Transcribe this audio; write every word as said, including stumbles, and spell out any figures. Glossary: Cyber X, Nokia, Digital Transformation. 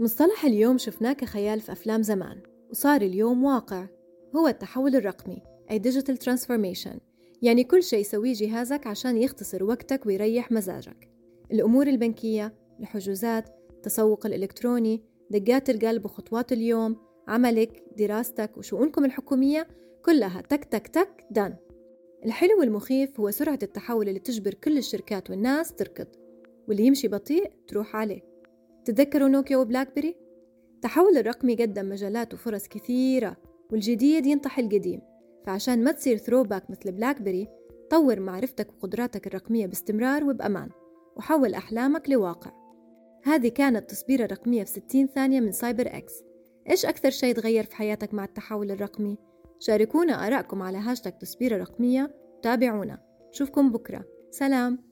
مصطلح اليوم شفناه كخيال في أفلام زمان وصار اليوم واقع، هو التحول الرقمي أي Digital Transformation، يعني كل شيء يسويه جهازك عشان يختصر وقتك ويريح مزاجك. الأمور البنكية، الحجوزات، التسوق الإلكتروني، دقات القلب وخطوات اليوم، عملك، دراستك وشؤونكم الحكومية كلها تك تك تك دان. الحلو والمخيف هو سرعة التحول اللي تجبر كل الشركات والناس تركض، واللي يمشي بطيء تروح عليه. تذكروا نوكيا وبلاكبري؟ التحول الرقمي قدم مجالات وفرص كثيرة، والجديد ينطحي القديم، فعشان ما تصير ثروباك مثل بلاكبري طور معرفتك وقدراتك الرقمية باستمرار وبأمان، وحول أحلامك لواقع. هذه كانت تصبيرة رقمية في ستين ثانية من سايبر إكس. إيش أكثر شيء تغير في حياتك مع التحول الرقمي؟ شاركونا آراءكم على هاشتاج تصبيرة رقمية، تابعونا. نشوفكم بكرة، سلام.